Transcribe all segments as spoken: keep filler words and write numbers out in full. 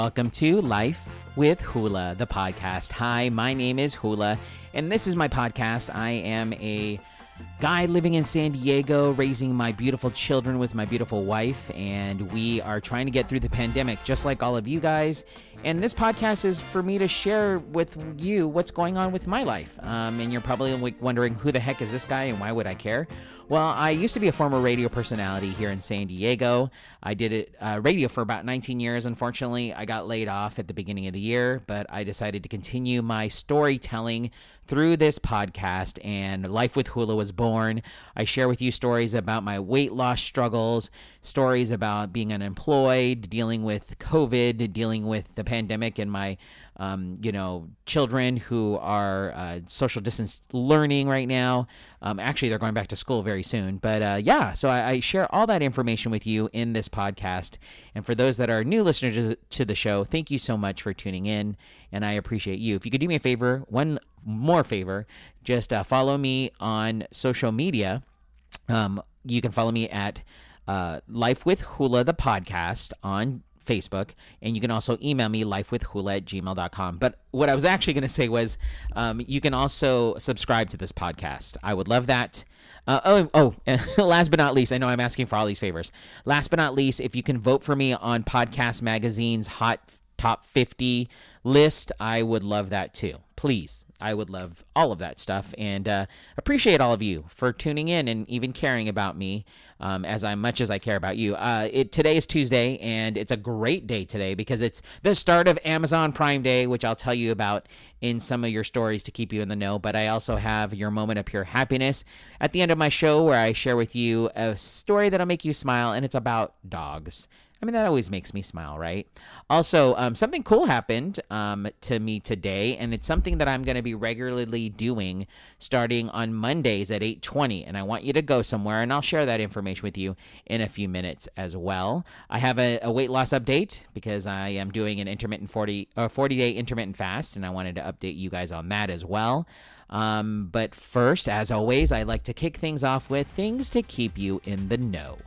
Welcome to Life with Hula, the podcast. Hi, my name is Hula, and this is my podcast. I am a guy living in San Diego, raising my beautiful children with my beautiful wife, and we are trying to get through the pandemic just like all of you guys. And this podcast is for me to share with you what's going on with my life. Um, and you're probably wondering, who the heck is this guy and why would I care? Well, I used to be a former radio personality here in San Diego. I did it, uh, radio for about nineteen years. Unfortunately, I got laid off at the beginning of the year, but I decided to continue my storytelling through this podcast, and Life with Hula was born. I share with you stories about my weight loss struggles, stories about being unemployed, dealing with COVID, dealing with the pandemic, and my um, you know, children who are uh, social distance learning right now. Um, actually, they're going back to school very soon. But uh, yeah, so I, I share all that information with you in this podcast. And for those that are new listeners to, to the show, thank you so much for tuning in, and I appreciate you. If you could do me a favor, one more favor, just uh, follow me on social media. Um, you can follow me at uh, Life with Hula, the podcast, on Facebook, and you can also email me lifewithhula at gmail dot com. But what I was actually going to say was um, you can also subscribe to this podcast. I would love that. Uh, oh, oh! Last but not least, I know I'm asking for all these favors. Last but not least, if you can vote for me on Podcast Magazine's Hot Top fifty list, I would love that too. Please. I would love all of that stuff, and uh, appreciate all of you for tuning in and even caring about me um, as I, much as I care about you. Uh, it today is Tuesday, and it's a great day today because it's the start of Amazon Prime Day, which I'll tell you about in some of your stories to keep you in the know. But I also have your moment of pure happiness at the end of my show, where I share with you a story that'll make you smile, and it's about dogs. I mean, that always makes me smile, right? Also, um, something cool happened um, to me today, and it's something that I'm going to be regularly doing starting on Mondays at eight twenty, and I want you to go somewhere, and I'll share that information with you in a few minutes as well. I have a, a weight loss update because I am doing an intermittent forty, uh, forty-day intermittent fast, and I wanted to update you guys on that as well. Um, but first, as always, I like to kick things off with things to keep you in the know.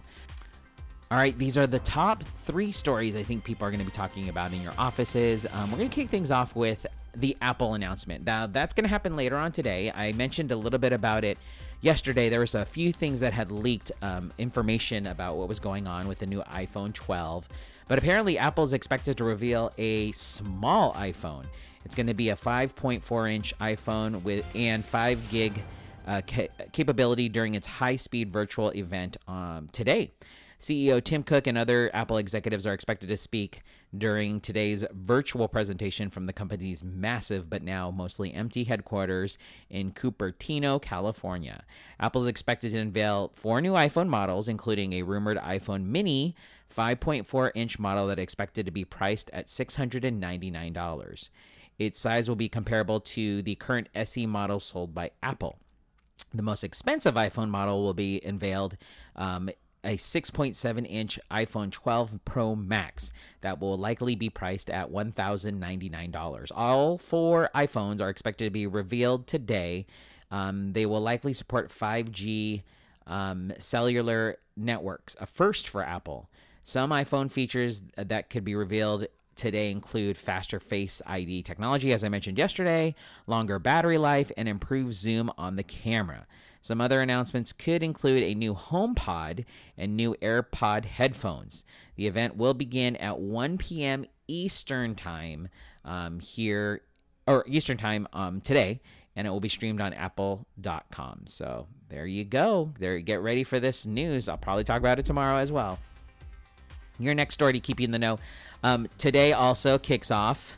All right, these are the top three stories I think people are going to be talking about in your offices. Um, we're going to kick things off with the Apple announcement. Now, that's going to happen later on today. I mentioned a little bit about it yesterday. There was a few things that had leaked um, information about what was going on with the new iPhone twelve. But apparently, Apple's expected to reveal a small iPhone. It's going to be a five point four inch iPhone with and five gig uh, ca- capability during its high-speed virtual event um, today. C E O Tim Cook and other Apple executives are expected to speak during today's virtual presentation from the company's massive but now mostly empty headquarters in Cupertino, California. Apple is expected to unveil four new iPhone models, including a rumored iPhone mini five point four inch model that is expected to be priced at six hundred ninety-nine dollars. Its size will be comparable to the current S E model sold by Apple. The most expensive iPhone model will be unveiled um, a six point seven inch iPhone twelve Pro Max that will likely be priced at one thousand ninety-nine dollars. All four iPhones are expected to be revealed today. Um, they will likely support five G um, cellular networks, a first for Apple. Some iPhone features that could be revealed today include faster Face I D technology, as I mentioned yesterday, longer battery life, and improved zoom on the camera. Some other announcements could include a new HomePod and new AirPod headphones. The event will begin at one p.m. Eastern time um, here, or Eastern time um, today, and it will be streamed on apple dot com. So there you go. There, get ready for this news. I'll probably talk about it tomorrow as well. Your next story to keep you in the know. Um, today also kicks off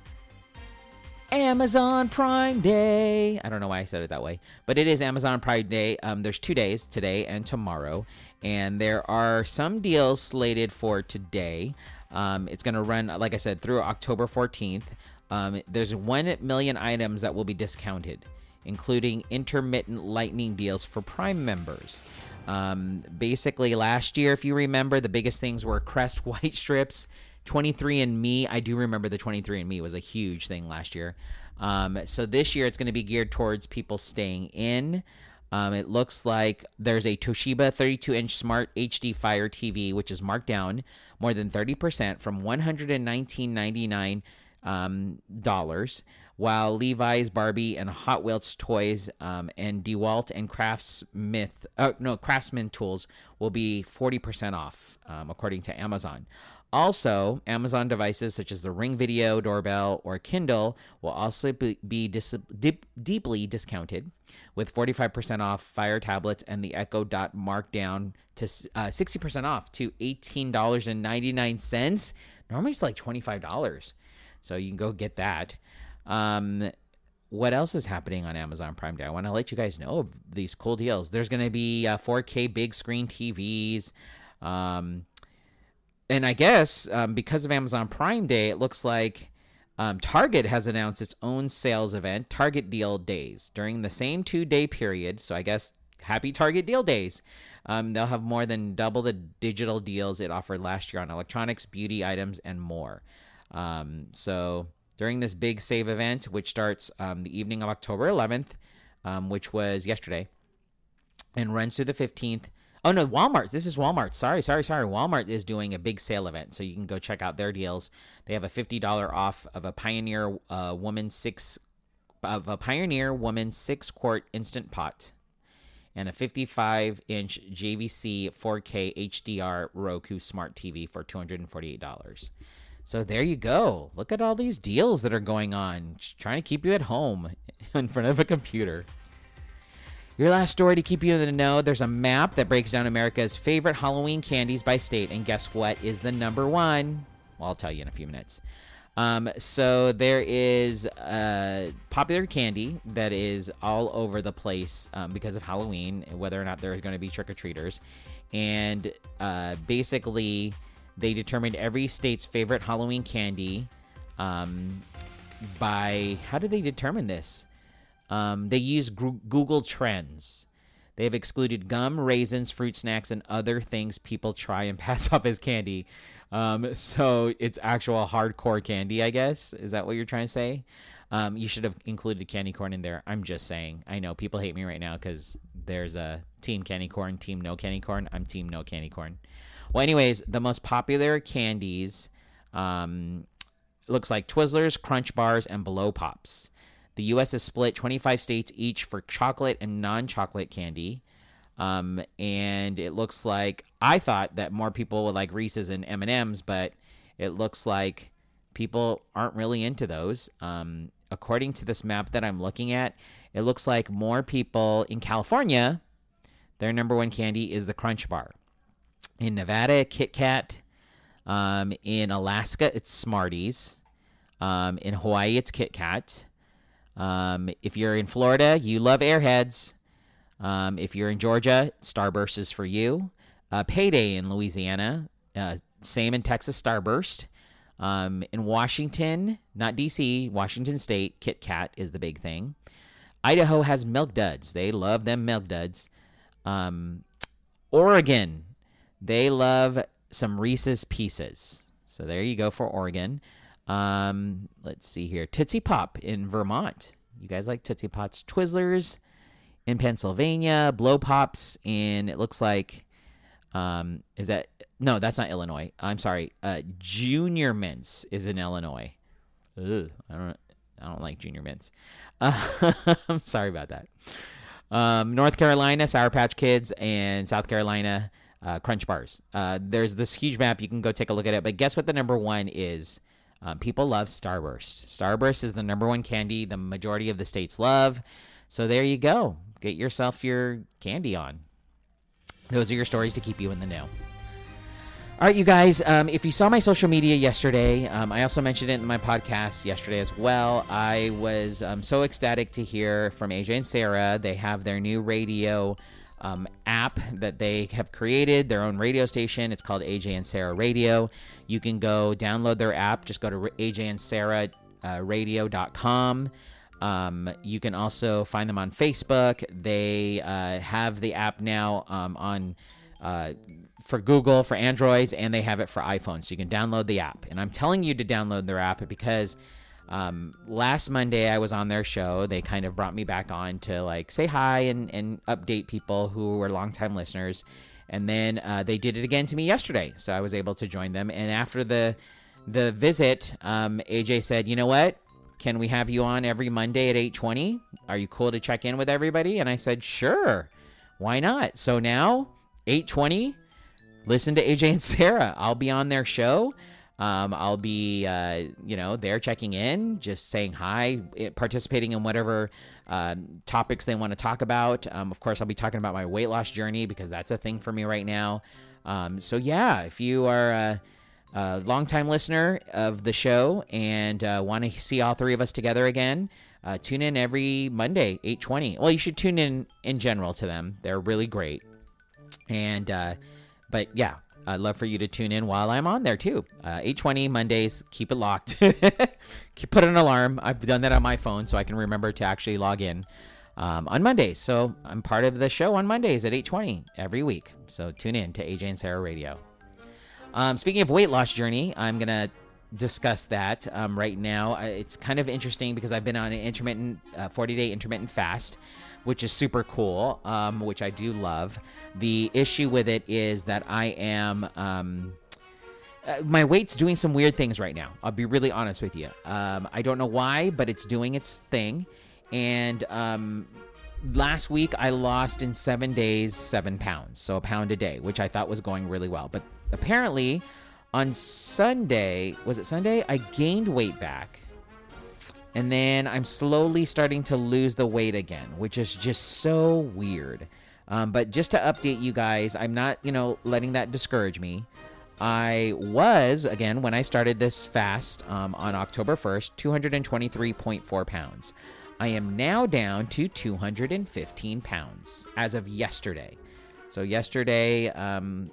Amazon Prime Day. I don't know why I said it that way, but it is Amazon Prime Day. Um, there's two days, today and tomorrow, and there are some deals slated for today. Um, it's going to run, like I said, through October fourteenth. Um, there's one million items that will be discounted, including intermittent lightning deals for Prime members. Um, basically, last year, if you remember, the biggest things were Crest White Strips, twenty-three and me. I do remember the twenty-three and me was a huge thing last year. Um, so this year it's going to be geared towards people staying in. Um, it looks like there's a Toshiba thirty-two inch Smart H D Fire T V, which is marked down more than thirty percent from one hundred nineteen dollars and ninety-nine cents, um, dollars, while Levi's, Barbie, and Hot Wheels toys um, and DeWalt and Craftsmith, uh, no, Craftsman tools will be forty percent off, um, according to Amazon. Also, Amazon devices such as the Ring Video, Doorbell, or Kindle will also be, be dis, dip, deeply discounted, with forty-five percent off Fire tablets and the Echo Dot marked down to uh, sixty percent off to eighteen dollars and ninety-nine cents. Normally it's like twenty-five dollars, so you can go get that. Um, what else is happening on Amazon Prime Day? I want to let you guys know of these cool deals. There's going to be uh, four K big screen T Vs, um... And I guess um, because of Amazon Prime Day, it looks like um, Target has announced its own sales event, Target Deal Days, during the same two-day period. So I guess happy Target Deal Days. Um, they'll have more than double the digital deals it offered last year on electronics, beauty items, and more. Um, so during this big save event, which starts um, the evening of October eleventh, um, which was yesterday, and runs through the fifteenth, Oh, no, Walmart. This is Walmart. Sorry, sorry, sorry. Walmart is doing a big sale event, so you can go check out their deals. They have a fifty dollars off of a Pioneer uh, Woman six of a Pioneer Woman six-quart Instant Pot and a fifty-five inch J V C four K H D R Roku Smart T V for two hundred forty-eight dollars. So there you go. Look at all these deals that are going on, trying to keep you at home in front of a computer. Your last story to keep you in the know, there's a map that breaks down America's favorite Halloween candies by state. And guess what is the number one? Well, I'll tell you in a few minutes. Um, so there is a popular candy that is all over the place um, because of Halloween, whether or not there is going to be trick-or-treaters. And uh, basically, they determined every state's favorite Halloween candy um, by... How did they determine this? Um, they use Google Trends. They have excluded gum, raisins, fruit snacks, and other things people try and pass off as candy. Um, so it's actual hardcore candy, I guess. Is that what you're trying to say? Um, you should have included candy corn in there. I'm just saying. I know people hate me right now because there's a team candy corn, team no candy corn. I'm team no candy corn. Well, anyways, the most popular candies um, looks like Twizzlers, Crunch Bars, and Blow Pops. The U S is split twenty-five states each for chocolate and non-chocolate candy. Um, and it looks like I thought that more people would like Reese's and M and M's, but it looks like people aren't really into those. Um, according to this map that I'm looking at, it looks like more people in California, their number one candy is the Crunch Bar. In Nevada, Kit Kat. Um, in Alaska, it's Smarties. Um, in Hawaii, it's Kit Kat. Um, if you're in Florida, you love Airheads. Um, if you're in Georgia, Starburst is for you. Uh, Payday in Louisiana. Uh, same in Texas, Starburst. Um, in Washington, not D C, Washington State, Kit Kat is the big thing. Idaho has Milk Duds. They love them Milk Duds. Um, Oregon, they love some Reese's Pieces. So there you go for Oregon. Um, let's see here. Tootsie Pop in Vermont. You guys like Tootsie Pops. Twizzlers in Pennsylvania. Blow Pops in, it looks like, um, is that, no, that's not Illinois. I'm sorry. Uh, Junior Mints is in Illinois. Ugh, I don't, I don't like Junior Mints. Uh, I'm sorry about that. Um, North Carolina, Sour Patch Kids, and South Carolina, uh, Crunch Bars. Uh, there's this huge map. You can go take a look at it, but guess what the number one is? Um, people love Starburst. Starburst is the number one candy the majority of the states love. So there you go. Get yourself your candy on. Those are your stories to keep you in the know. All right, you guys, um, if you saw my social media yesterday, um, I also mentioned it in my podcast yesterday as well. I was um, so ecstatic to hear from A J and Sarah. They have their new radio Um, app that they have created, their own radio station. It's called A J and Sarah Radio. You can go download their app. Just go to A J and Sarah radio dot com. Um, you can also find them on Facebook. They uh, have the app now um, on uh, for Google, for Androids, and they have it for iPhones. So you can download the app. And I'm telling you to download their app because Um, last Monday I was on their show. They kind of brought me back on to like say hi and, and update people who were longtime listeners. And then uh, they did it again to me yesterday. So I was able to join them. And after the the visit, um, A J said, you know what? Can we have you on every Monday at eight twenty? Are you cool to check in with everybody? And I said, sure. Why not? So now, eight twenty, listen to A J and Sarah. I'll be on their show. Um, I'll be, uh, you know, there checking in, just saying hi, participating in whatever um, topics they want to talk about. Um, of course, I'll be talking about my weight loss journey because that's a thing for me right now. Um, so, yeah, if you are a, a longtime listener of the show and uh, want to see all three of us together again, uh, tune in every Monday, eight twenty. Well, you should tune in in general to them. They're really great. And, uh, but yeah, I'd love for you to tune in while I'm on there too. Uh, eight twenty Mondays, keep it locked. Put an alarm. I've done that on my phone so I can remember to actually log in um, on Mondays. So I'm part of the show on Mondays at eight twenty every week. So tune in to A J and Sarah Radio. Um, speaking of weight loss journey, I'm going to discuss that um, right now. It's kind of interesting because I've been on an intermittent, uh, forty-day intermittent fast, which is super cool, um, which I do love. The issue with it is that I am, um, uh, my weight's doing some weird things right now. I'll be really honest with you. Um, I don't know why, but it's doing its thing. And um, last week I lost in seven days, seven pounds. So a pound a day, which I thought was going really well. But apparently on Sunday, was it Sunday? I gained weight back. And then I'm slowly starting to lose the weight again, which is just so weird. Um, but just to update you guys, I'm not, you know, letting that discourage me. I was, again, when I started this fast um, on October first, two hundred twenty-three point four pounds. I am now down to two hundred fifteen pounds as of yesterday. So yesterday, um,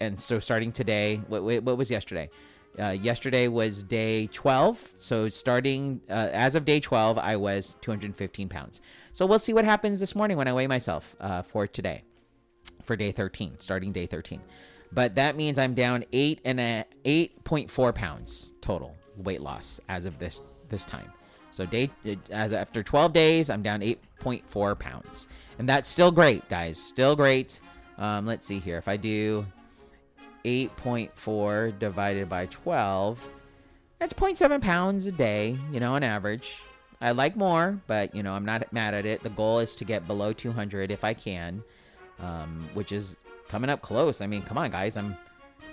and so starting today, what, what was yesterday? Uh, yesterday was day twelve, so starting uh, as of day twelve, I was two hundred fifteen pounds. So we'll see what happens this morning when I weigh myself uh, for today, for day thirteen, starting day thirteen. But that means I'm down eight and a eight point four pounds total weight loss as of this this time. So day as after twelve days, I'm down eight point four pounds, and that's still great, guys. Still great. Um, let's see here. If I do eight point four divided by twelve, that's zero point seven pounds a day, you know, on average. I like more, but, you know, I'm not mad at it. The goal is to get below two hundred if I can, um, which is coming up close. I mean, come on, guys. I'm,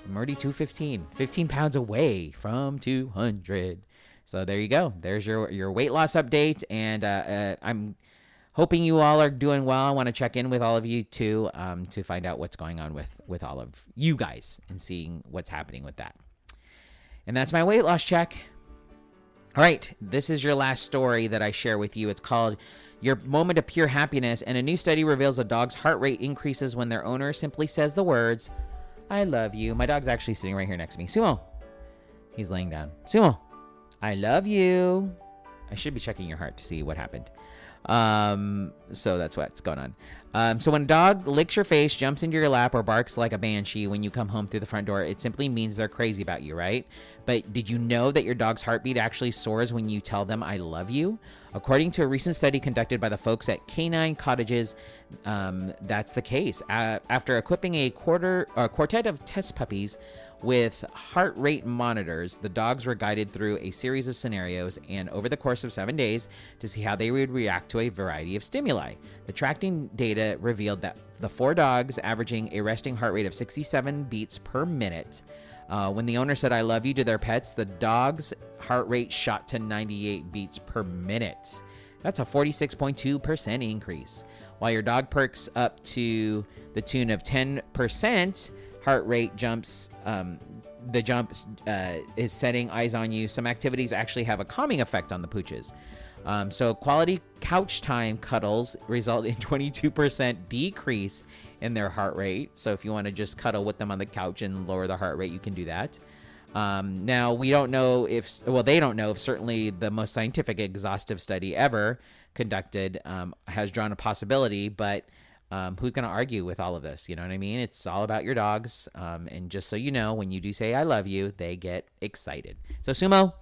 I'm already two fifteen, fifteen pounds away from two hundred. So there you go. There's your, your weight loss update. And uh, uh, I'm hoping you all are doing well. I want to check in with all of you too um, to find out what's going on with, with all of you guys and seeing what's happening with that. And that's my weight loss check. All right, this is your last story that I share with you. It's called Your Moment of Pure Happiness, and a new study reveals a dog's heart rate increases when their owner simply says the words, I love you. My dog's actually sitting right here next to me. Sumo. He's laying down. Sumo, I love you. I should be checking your heart to see what happened. Um, so that's what's going on. Um, so when a dog licks your face, jumps into your lap, or barks like a banshee when you come home through the front door, it simply means they're crazy about you, right? But did you know that your dog's heartbeat actually soars when you tell them, I love you? According to a recent study conducted by the folks at Canine Cottages, um, that's the case. Uh, after equipping a quarter, a quartet of test puppies with heart rate monitors, the dogs were guided through a series of scenarios and over the course of seven days to see how they would react to a variety of stimuli. The tracking data revealed that the four dogs averaging a resting heart rate of sixty-seven beats per minute. Uh, when the owner said, I love you to their pets, the dog's heart rate shot to ninety-eight beats per minute. That's a forty-six point two percent increase. While your dog perks up to the tune of ten percent, heart rate jumps, um, the jump uh, is setting eyes on you. Some activities actually have a calming effect on the pooches. Um, so quality couch time cuddles result in twenty-two percent decrease in their heart rate. So if you want to just cuddle with them on the couch and lower the heart rate, you can do that. Um, now, we don't know if, well, they don't know if certainly the most scientific exhaustive study ever conducted um, has drawn a possibility, but Um, who's going to argue with all of this? You know what I mean? It's all about your dogs. Um, and just so you know, when you do say, I love you, they get excited. So Sumo,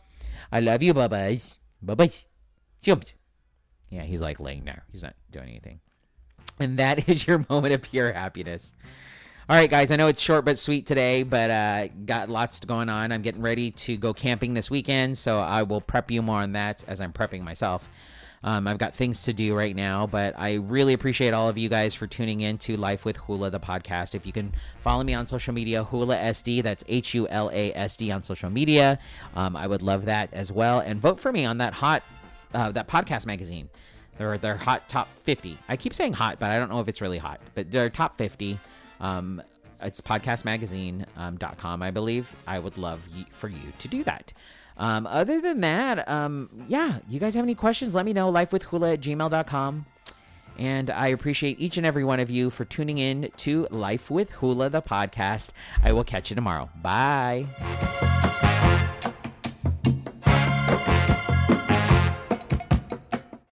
I love you, Bubba's. Bubba's. Jumped. Yeah, he's like laying there. He's not doing anything. And that is your moment of pure happiness. All right, guys, I know it's short but sweet today, but uh, got lots going on. I'm getting ready to go camping this weekend, so I will prep you more on that as I'm prepping myself. Um, I've got things to do right now, but I really appreciate all of you guys for tuning in to Life with Hula, the podcast. If you can follow me on social media, Hula S D, that's H U L A S D on social media. Um, I would love that as well. And vote for me on that hot, uh, that podcast magazine. They're, they're hot top fifty. I keep saying hot, but I don't know if it's really hot, but they're top fifty. Um, it's podcast magazine dot com, I believe. I would love y- for you to do that. Um, other than that, um, yeah, you guys have any questions, let me know, life with hula at gmail dot com. And I appreciate each and every one of you for tuning in to Life with Hula, the podcast. I will catch you tomorrow. Bye.